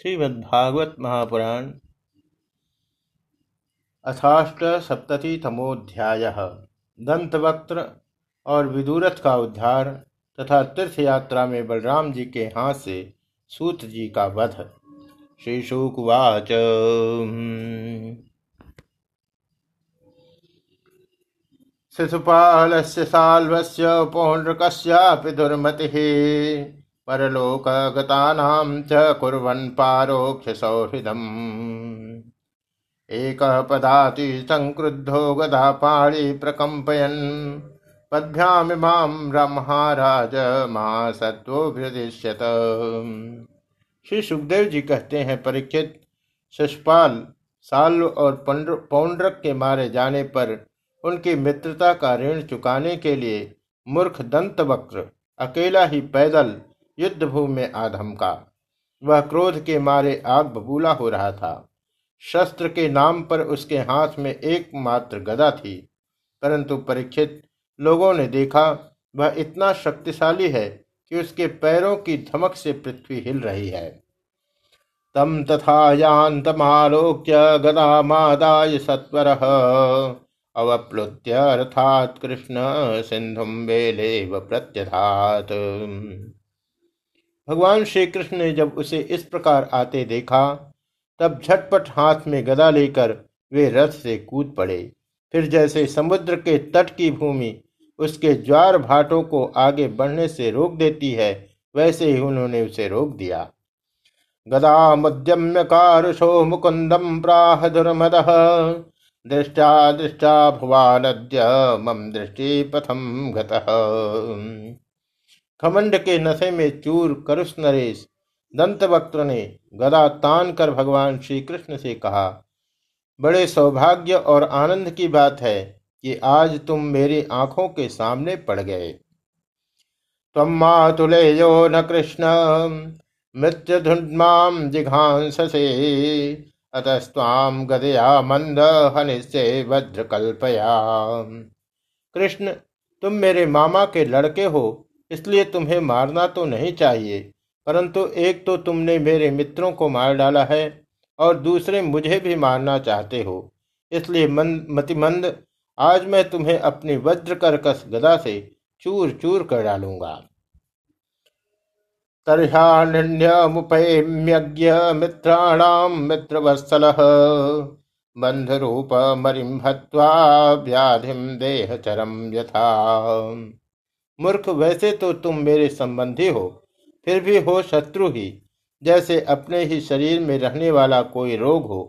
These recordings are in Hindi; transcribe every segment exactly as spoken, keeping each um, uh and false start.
श्रीमद् भागवत महापुराण अथाष्टसप्ततितमोऽध्यायः दंतवक्र और विदुरथ का उद्धार तथा तीर्थ यात्रा में बलराम जी के हाथ से सूत जी का वध। श्री शुकवाच शिशुपालस्य साल्वस्य पौंड्रकस्य पितुर्मतिः परलोकगतानां च कुर्वन् पारोक्ष सौहृदम् एकः पदाति संक्रुद्धो गदापाणि प्रकम्पयन् पद्भ्यामिमां ब्रह्मराज महासत्त्वोऽभ्यदिश्यत। श्री सुखदेव जी कहते हैं, परीक्षित, शिशुपाल साल्व और पौंड्रक के मारे जाने पर उनकी मित्रता का ऋण चुकाने के लिए मूर्ख दंतवक्र अकेला ही पैदल युद्धभूमि में आ धमका। वह क्रोध के मारे आग बबूला हो रहा था। शस्त्र के नाम पर उसके हाथ में एकमात्र गदा थी, परंतु परीक्षित लोगों ने देखा वह इतना शक्तिशाली है कि उसके पैरों की धमक से पृथ्वी हिल रही है। तम तथा यांतमालोक्य गदामादाय सत्वरः अवप्लुत्य अर्थात कृष्ण सिंधुम बेले व प्रत्यधात। भगवान श्री कृष्ण ने जब उसे इस प्रकार आते देखा तब झटपट हाथ में गदा लेकर वे रथ से कूद पड़े। फिर जैसे समुद्र के तट की भूमि उसके ज्वार भाटों को आगे बढ़ने से रोक देती है, वैसे ही उन्होंने उसे रोक दिया। गदामुद्यम्य कारुषो मुकुंदम प्राह दुर्मदः दृष्टा दृष्टा भवानद्य मम दृष्टि पथम गतः। खमंड के नशे में चूर करुष नरेश दंतवक्त्र ने गदा तान कर भगवान श्री कृष्ण से कहा, बड़े सौभाग्य और आनंद की बात है कि आज तुम मेरी आंखों के सामने पड़ गए। त्वं मातुलेयो न कृष्ण मृत्युधुन्मां जिघांससे अतस्त्वाम गदया मंद हनिसे वज्रकल्पया। कृष्ण, तुम मेरे मामा के लड़के हो, इसलिए तुम्हें मारना तो नहीं चाहिए, परंतु एक तो तुमने मेरे मित्रों को मार डाला है और दूसरे मुझे भी मारना चाहते हो, इसलिए मतिमंद आज मैं तुम्हें अपनी वज्रकर्कश गदा से चूर चूर कर डालूंगा। तरहाण्यमुपैम्यज्ञ मित्राणां मित्रवत्सलः बन्धरूपमरिं हत्वा व्याधिं देहचरं यथा। मूर्ख, वैसे तो तुम मेरे संबंधी हो, फिर भी हो शत्रु ही। जैसे अपने ही शरीर में रहने वाला कोई रोग हो।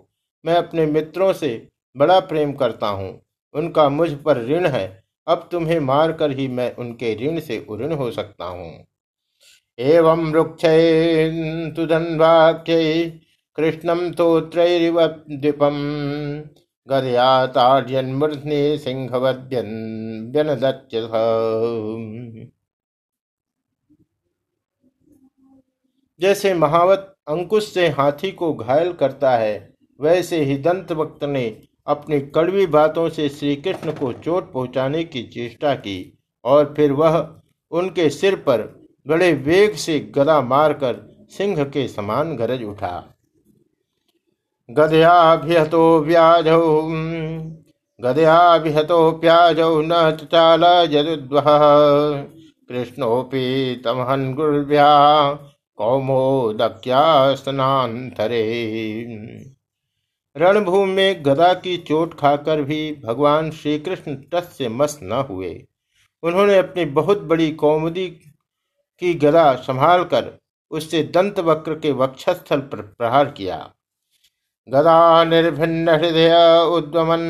मैं अपने मित्रों से बड़ा प्रेम करता हूँ, उनका मुझ पर ऋण है। अब तुम्हें मारकर ही मैं उनके ऋण से उऋण हो सकता हूँ। एवं वृक्षेन्तु दन्वाख्यै कृष्णं तोत्रैरिव दीपं गदया ताड्यन्मूर्ध्नि सिंहवद्यं व्यनदच्युः। जैसे महावत अंकुश से हाथी को घायल करता है, वैसे ही दंतवक्त ने अपनी कड़वी बातों से श्री कृष्ण को चोट पहुंचाने की चेष्टा की और फिर वह उनके सिर पर बड़े वेग से गदा मारकर सिंह के समान गरज उठा। गदयाभिहतो व्याजौ गदयाभिहतो प्याजौ न चाल यदुद्वह कृष्णोऽपि तमहन् गुर्व्या कौमोदक्यास्तनान्तरे। रणभूमि में गदा की चोट खाकर भी भगवान श्री कृष्ण टस से मस न हुए। उन्होंने अपनी बहुत बड़ी कौमुदी की गदा संभाल कर उससे दंतवक्र के वक्षस्थल पर प्रहार किया। गदा निर्भिन्न हृदय उद्वमन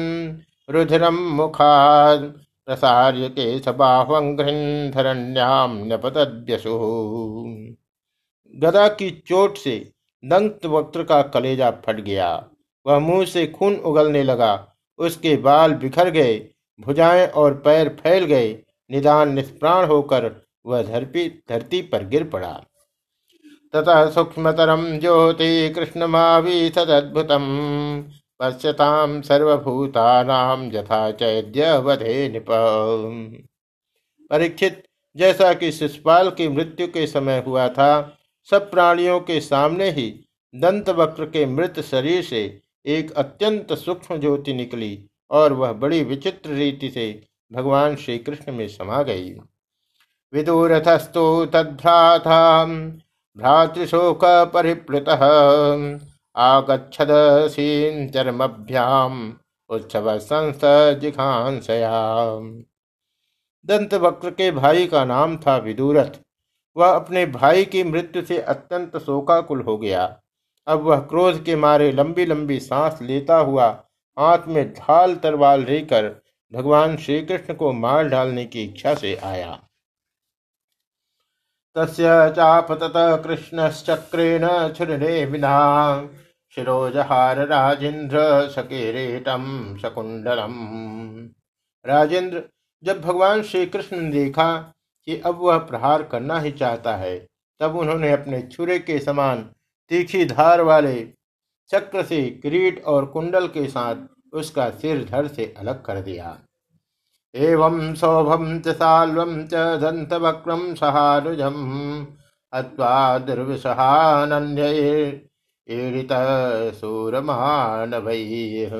रुधिरम मुखाद प्रसार्य के सबाहवंघ्रिन्धरण्याम नपतद्यसु। गदा की चोट से दंतवक्र का कलेजा फट गया, वह मुंह से खून उगलने लगा, उसके बाल बिखर गए, भुजाएं और पैर फैल गए। निदान निष्प्राण होकर वह धरती धरती पर गिर पड़ा। ततः सूक्ष्मतरम ज्योति कृष्णमावी तदद्भुतम पश्यताम सर्वभूतानाम यथा चैद्य वधे नृप। परीक्षित, जैसा कि शिशुपाल की मृत्यु के समय हुआ था, सब प्राणियों के सामने ही दंतवक्र के मृत शरीर से एक अत्यंत सूक्ष्म ज्योति निकली और वह बड़ी विचित्र रीति से भगवान श्री कृष्ण में समा गई। विदुरथस्तु तद्भ्राता भ्रातृशोक परिप्लुतः आगच्छद सीन चरमभ्याम उत्सव संस जिघांसयाम। दंतवक्र के भाई का नाम था विदुरथ। वह अपने भाई की मृत्यु से अत्यंत शोकाकुल हो गया। अब वह क्रोध के मारे लंबी लंबी सांस लेता हुआ हाथ में ढाल तलवार लेकर भगवान श्री कृष्ण को मार डालने की इच्छा से आया। तस्य चापततः कृष्णश्चक्रेण छुरिणे विना शिरोजहार राजेंद्र सकेरेटम शकुंडलम। राजेंद्र, जब भगवान श्री कृष्ण ने देखा कि अब वह प्रहार करना ही चाहता है, तब उन्होंने अपने छुरे के समान तीखी धार वाले चक्र से किरीट और कुंडल के साथ उसका सिर धड़ से अलग कर दिया। एवं सौभम च साल्वम च दंतवक्रम सहारुजम अत्वा दुर्विसहानन्यैरित सूरमानवैः।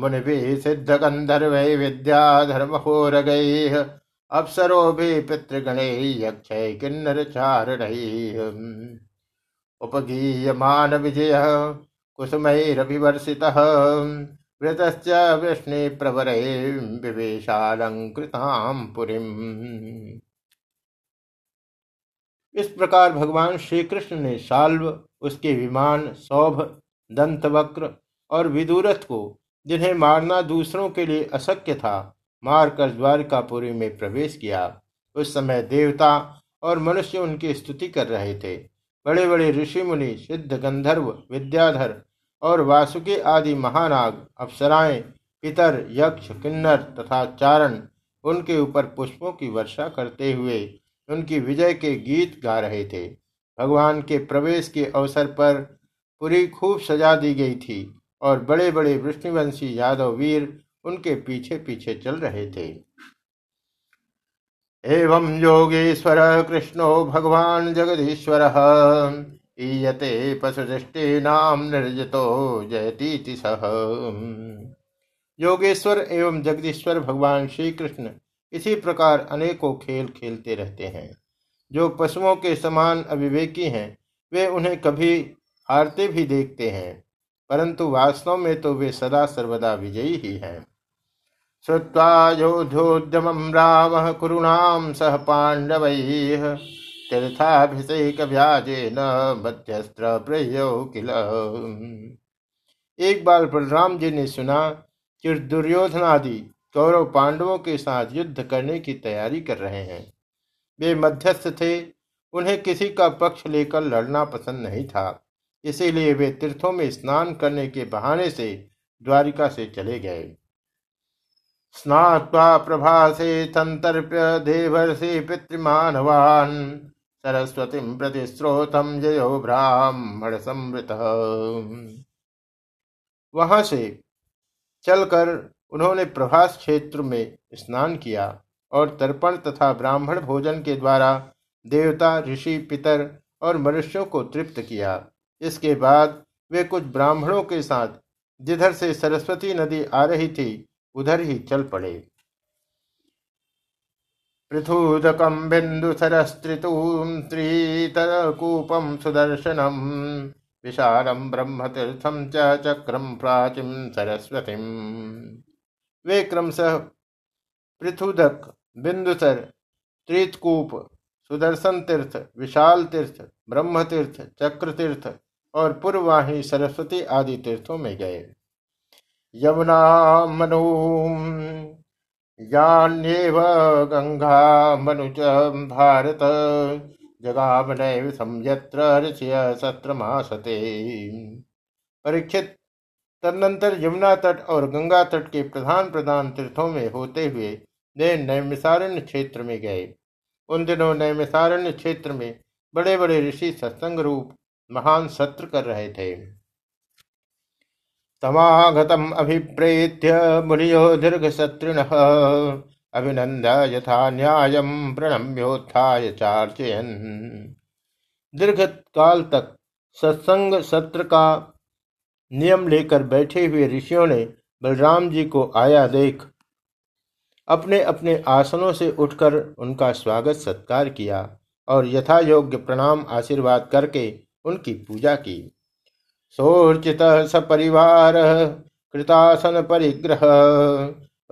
मुनिभि सिद्ध गंधर्वै विद्याधर्महोरगैः अप्सरो भी पितृगणैः यक्षै किन्नरचारणैः उपगीयमान विजयः कुसुमैरभिवर्षितः व्रतश्च वृष्णि प्रवरै विवेशालंकृतां पुरीं। इस प्रकार भगवान श्री कृष्ण ने साल्व, उसके विमान, सौभ, दंतवक्र और विदुरथ को, जिन्हें मारना दूसरों के लिए अशक्य था, मारकर द्वारकापुरी में प्रवेश किया। उस समय देवता और मनुष्य उनकी स्तुति कर रहे थे। बड़े बड़े ऋषि मुनि, सिद्ध गंधर्व, विद्याधर और वासुकी आदि महानाग, अप्सराएं, पितर, यक्ष, किन्नर तथा चारण उनके ऊपर पुष्पों की वर्षा करते हुए उनकी विजय के गीत गा रहे थे। भगवान के प्रवेश के अवसर पर पूरी खूब सजा दी गई थी और बड़े बड़े वृष्णिवंशी यादव वीर उनके पीछे पीछे चल रहे थे। एवं योगेश्वर कृष्णो भगवान जगदीश्वर ईयते पशुदृष्टे नाम निर्जतो जयतीति सह। योगेश्वर एवं जगदीश्वर भगवान श्री कृष्ण इसी प्रकार अनेकों खेल खेलते रहते हैं। जो पशुओं के समान अविवेकी हैं, वे उन्हें कभी हारते भी देखते हैं, परंतु वास्तव में तो वे सदा सर्वदा विजयी ही हैं। श्रुत्वा योद्धोद्यमं रामः कुरुणां सह पाण्डवैः तीर्थाभिषेकव्याजेन मध्यस्त्र प्रयो किल। एक बार बलराम जी ने सुना कि दुर्योधन आदि कौरव पांडवों के साथ युद्ध करने की तैयारी कर रहे हैं। वे मध्यस्थ थे, उन्हें किसी का पक्ष लेकर लड़ना पसंद नहीं था, इसीलिए वे तीर्थों में स्नान करने के बहाने से द्वारिका से चले गए। स्नात्वा प्रभासे संतर्प्य देवर्षि पितृमानवान् सरस्वतीं प्रति स्रोतं जयो ब्राह्मण संवृतः। वहां से चलकर उन्होंने प्रभास क्षेत्र में स्नान किया और तर्पण तथा ब्राह्मण भोजन के द्वारा देवता, ऋषि, पितर और मनुष्यों को तृप्त किया। इसके बाद वे कुछ ब्राह्मणों के साथ जिधर से सरस्वती नदी आ रही थी उधर ही चल पड़े। पृथुदकं बिंदुसरस्त्रितूं त्रीकूपं सुदर्शनम विशालम ब्रह्मतीर्थम च चक्रम प्राचीम सरस्वतीम। वे क्रमशः पृथुदक, बिंदुसर, त्रीकूप, सुदर्शन तीर्थ, विशाल तीर्थ, ब्रह्मतीर्थ, चक्रतीर्थ और पूर्ववाहिनी सरस्वती आदि तीर्थों में गए। यमुना मनु यान्येव गंगा मनुच भारत जगामनैव संयत्र ऋषय सत्रमासते। परीक्षित, तदनंतर यमुना तट और गंगा तट के प्रधान प्रधान तीर्थों में होते हुए वे नैमिषारण्य क्षेत्र में गए। उन दिनों नैमिषारण्य क्षेत्र में बड़े बड़े ऋषि सत्संग रूप महान सत्र कर रहे थे। तमागतम अभिप्रेत्य मुनियो दीर्घ सत्रिणः अभिनंद यथा न्यायम प्रणम्योत्थाय चार्चयन। दीर्घ काल तक सत्संग सत्र का नियम लेकर बैठे हुए ऋषियों ने बलराम जी को आया देख अपने अपने आसनों से उठकर उनका स्वागत सत्कार किया और यथा योग्य प्रणाम आशीर्वाद करके उनकी पूजा की। सोर्चितः सपरिवारः कृतासन परिग्रह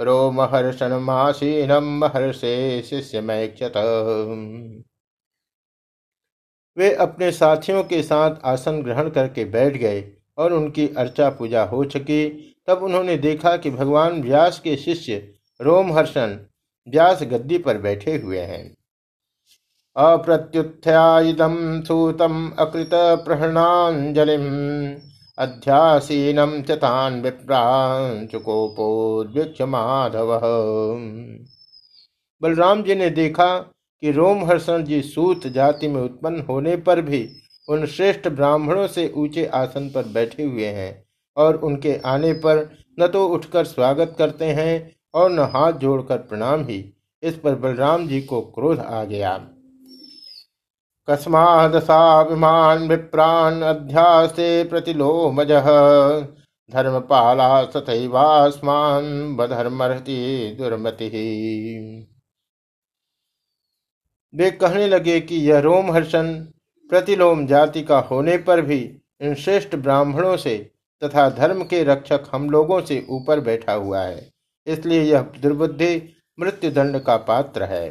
रोमहर्षण मासीनम महर्षे शिष्यमैक्षत। वे अपने साथियों के साथ आसन ग्रहण करके बैठ गए और उनकी अर्चा पूजा हो चुकी। तब उन्होंने देखा कि भगवान व्यास के शिष्य रोमहर्षण व्यास गद्दी पर बैठे हुए हैं। अप्रत्युत्थया इदं सूतम अकृत प्रहणांजलिम अध्यासीनम चतान विप्रांचुकोपोद्विक्ष माधव। बलराम जी ने देखा कि रोमहर्षण जी सूत जाति में उत्पन्न होने पर भी उन श्रेष्ठ ब्राह्मणों से ऊंचे आसन पर बैठे हुए हैं और उनके आने पर न तो उठकर स्वागत करते हैं और न हाथ जोड़कर प्रणाम ही। इस पर बलराम जी को क्रोध आ गया। कस्मादसाभिमान विप्रान अध्यासे प्रतिलोमज धर्मपाला सतैवास्मान बधर्मर्ति दुर्मति। वे कहने लगे कि यह रोमहर्षण प्रतिलोम जाति का होने पर भी इन श्रेष्ठ ब्राह्मणों से तथा धर्म के रक्षक हम लोगों से ऊपर बैठा हुआ है, इसलिए यह दुर्बुद्धि मृत्युदंड का पात्र है।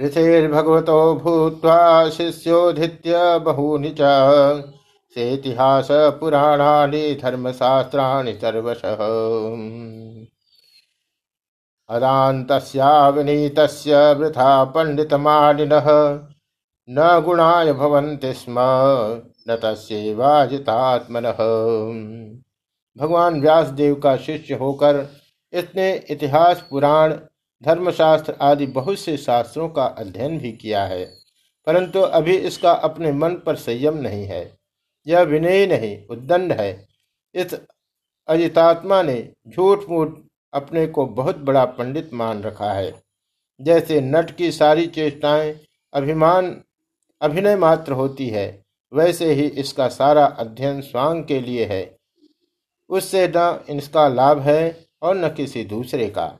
ऋषिर्भगवतो भूत्वा शिष्योधित्य बहूनि च सेतिहास पुराणानि धर्मशास्त्राणि सर्वशः अदान्तस्य विनीतस्य वृथा पंडितमानिनः न गुणाय भवन्ति स्म न तस्यैवाजितात्मनः। भगवान व्यास देव का शिष्य होकर इसने इतिहास पुराण धर्मशास्त्र आदि बहुत से शास्त्रों का अध्ययन भी किया है, परंतु अभी इसका अपने मन पर संयम नहीं है। यह विनय नहीं उद्दंड है। इस अजितात्मा ने झूठ मूठ अपने को बहुत बड़ा पंडित मान रखा है। जैसे नट की सारी चेष्टाएं अभिमान अभिनय मात्र होती है, वैसे ही इसका सारा अध्ययन स्वांग के लिए है। उससे न इसका लाभ है और न किसी दूसरे का।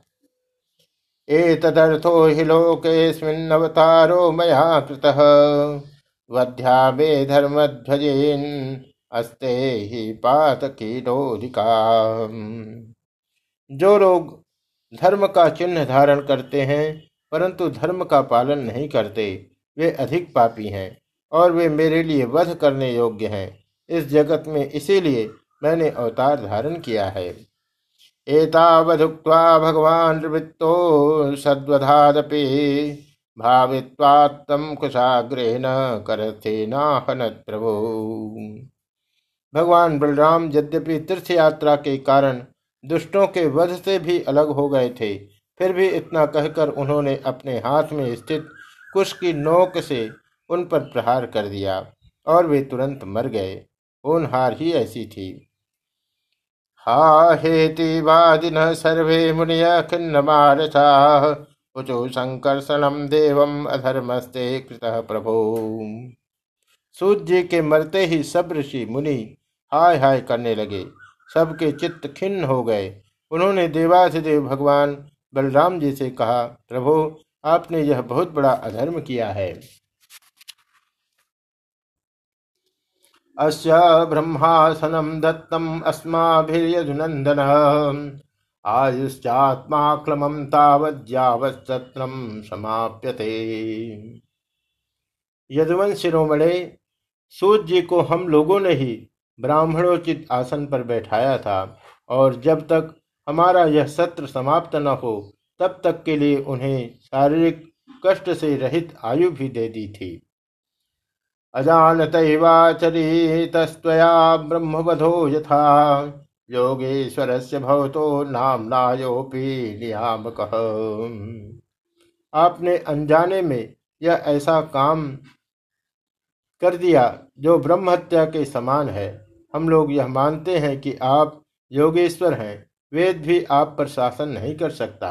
एतदर्थो हि लोकेऽस्मिन्नवतारो मया कृतः वध्यामे धर्मध्वजेन अस्ते हि पातकीडोऽधिकाः। जो लोग धर्म का चिन्ह धारण करते हैं परंतु धर्म का पालन नहीं करते वे अधिक पापी हैं और वे मेरे लिए वध करने योग्य हैं। इस जगत में इसीलिए मैंने अवतार धारण किया है। एतावदुक्त्वा भगवान् निवृत्तो सद्वधादपि भावित्वात्तं कुशाग्रेण करथेनाहन प्रभो। भगवान बलराम यद्यपि तीर्थ यात्रा के कारण दुष्टों के वध से भी अलग हो गए थे, फिर भी इतना कहकर उन्होंने अपने हाथ में स्थित कुश की नोक से उन पर प्रहार कर दिया और वे तुरंत मर गए। होनहार ही ऐसी थी। हा हेति वादिनः सर्वे मुनयः खिन्नमानसाः उचो संकर्षणं देवम् अधर्मस्ते कृतः प्रभो। सूत जी के मरते ही सब ऋषि मुनि हाय हाय करने लगे। सबके चित्त खिन्न हो गए। उन्होंने देवाधिदेव भगवान बलराम जी से कहा, प्रभो आपने यह बहुत बड़ा अधर्म किया है। अस्य ब्रह्मासनं दत्तम् अस्माभिर्यदुनन्दन आयुश्चात्माक्लमं तावद्यावत्सत्रं समाप्यते। यदुवन शिरोमणे, सूत जी को हम लोगों ने ही ब्राह्मणोचित आसन पर बैठाया था और जब तक हमारा यह सत्र समाप्त न हो तब तक के लिए उन्हें शारीरिक कष्ट से रहित आयु भी दे दी थी। अजानतैवाचरीतस्त्वया ब्रह्मवधो यथा योगेश्वरस्य भवतो नाम्नायोऽपि नियामकः। आपने अनजाने में यह ऐसा काम कर दिया जो ब्रह्महत्या के समान है। हम लोग यह मानते हैं कि आप योगेश्वर हैं, वेद भी आप पर शासन नहीं कर सकता।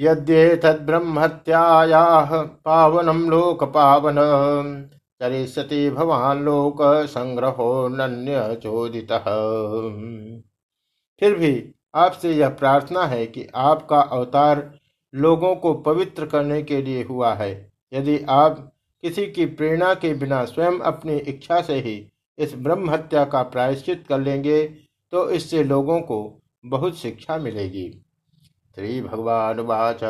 यद्येतद् ब्रह्मत्यायाः पावनं लोक पावन चरिष्यति भवान् लोक संग्रहो नन्य चोदितः। फिर भी आपसे यह प्रार्थना है कि आपका अवतार लोगों को पवित्र करने के लिए हुआ है। यदि आप किसी की प्रेरणा के बिना स्वयं अपनी इच्छा से ही इस ब्रह्म हत्या का प्रायश्चित कर लेंगे तो इससे लोगों को बहुत शिक्षा मिलेगी। श्री भगवानुवाच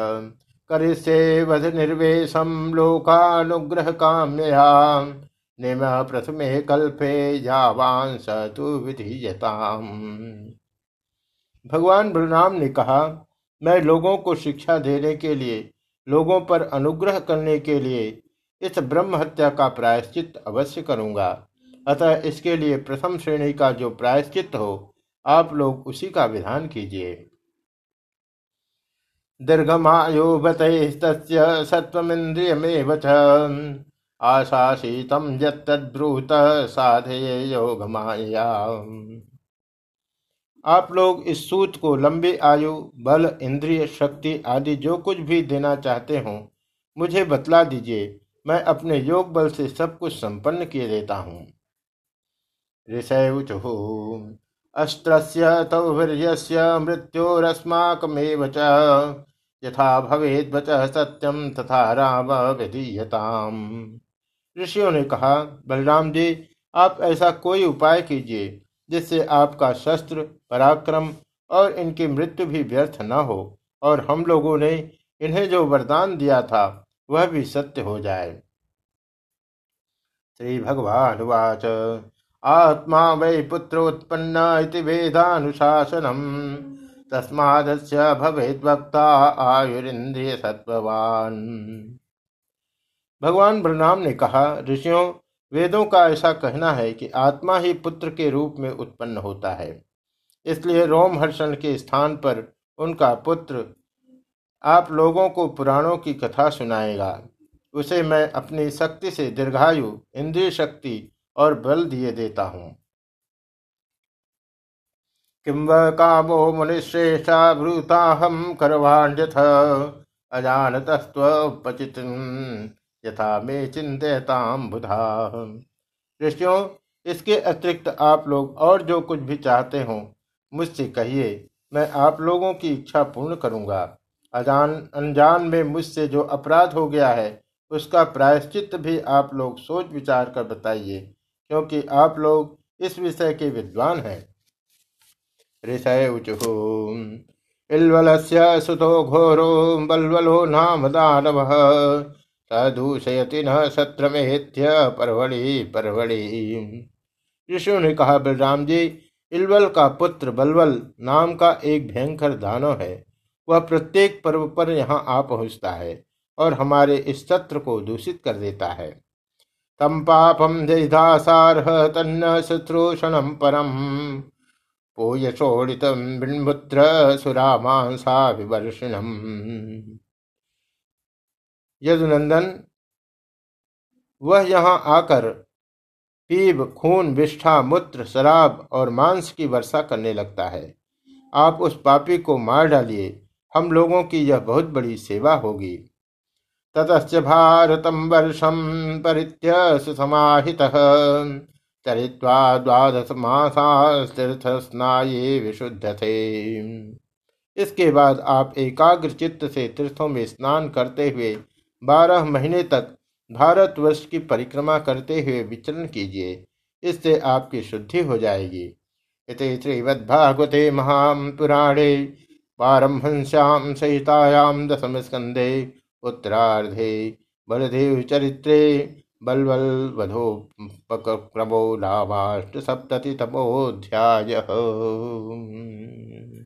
करिष्ये वध निर्वेशम लोकानुग्रह काम्यया निमः प्रथमे कल्पे यावांस तु विधीयताम। भगवान बलराम ने कहा, मैं लोगों को शिक्षा देने के लिए, लोगों पर अनुग्रह करने के लिए इस ब्रह्म हत्या का प्रायश्चित अवश्य करूंगा। अतः इसके लिए प्रथम श्रेणी का जो प्रायश्चित हो आप लोग उसी का विधान कीजिए। दीर्घमायो भते तस्य सत्वमिन्द्रियमेव च आशासीतम यद्ब्रूत साधये योगमाया। आप लोग इस सूत को लंबी आयु, बल, इंद्रिय शक्ति आदि जो कुछ भी देना चाहते हो मुझे बतला दीजिए, मैं अपने योग बल से सब कुछ संपन्न किए देता हूँ। ऋषयुच अस्त्रस्य तौर्यस्य मृत्योरस्माकमेव च यथा भवेद् वचः सत्यम तथा राम विधीयताम। ऋषियों ने कहा, बलराम जी आप ऐसा कोई उपाय कीजिए जिससे आपका शस्त्र, पराक्रम और इनकी मृत्यु भी व्यर्थ न हो और हम लोगों ने इन्हें जो वरदान दिया था वह भी सत्य हो जाए। श्री भगवान उवाच आत्मा वै पुत्रोत्पन्न इति वेदानुशासनम तस्मादस्य भवेत् वक्ता आयुरिंद्रिय सत्ववान। भगवान बलराम ने कहा, ऋषियों वेदों का ऐसा कहना है कि आत्मा ही पुत्र के रूप में उत्पन्न होता है, इसलिए रोमहर्षण के स्थान पर उनका पुत्र आप लोगों को पुराणों की कथा सुनाएगा। उसे मैं अपनी शक्ति से दीर्घायु, इंद्रिय शक्ति और बल दिए देता हूँ। किंव कामो मुनिश्रेष्ठा भ्रूताहम करवाण्यथ अजानतस्त्वपचितं यथा मे चिंतयताम बुधा। ऋषियों इसके अतिरिक्त आप लोग और जो कुछ भी चाहते हो मुझसे कहिए, मैं आप लोगों की इच्छा पूर्ण करूँगा। अजान अनजान में मुझसे जो अपराध हो गया है उसका प्रायश्चित भी आप लोग सोच विचार कर बताइए, क्योंकि आप लोग इस विषय के विद्वान हैं। ऋषय उचु इलवलस्य सुतो घोरो बलवलो नाम दानवः तदूषयति न सत्रमेत्य परवड़ी परवड़ी। ऋषि ने कहा, बलराम जी इलवल का पुत्र बलवल नाम का एक भयंकर दानव है। वह प्रत्येक पर्व पर यहाँ आ पहुँचता है और हमारे इस सत्र को दूषित कर देता है। तम पापम जयदासारह तन्न शुश्रूषणम परम पूयशोड़ितम बिन्मुत्र सुरामांसा विवर्षणम। यदुनंदन वह यहाँ आकर पीब, खून, विष्ठा, मूत्र, शराब और मांस की वर्षा करने लगता है। आप उस पापी को मार डालिए, हम लोगों की यह बहुत बड़ी सेवा होगी। ततश्च भारतं वर्षं परित्य सुसमाहितः चरित्वा द्वादश मासान् तीर्थस्नाये विशुद्धते। इसके बाद आप एकाग्र चित्त से तीर्थों में स्नान करते हुए बारह महीने तक भारतवर्ष की परिक्रमा करते हुए विचरण कीजिए, इससे आपकी शुद्धि हो जाएगी। इति श्रीमद्भागवते महापुराणे पारमहंस्यां संहितायां दशम स्कन्धे उत्तरार्धे बलदेव चरित्रे बलवल वधोपक्रमो नामाष्टसप्ततितमोऽध्यायः।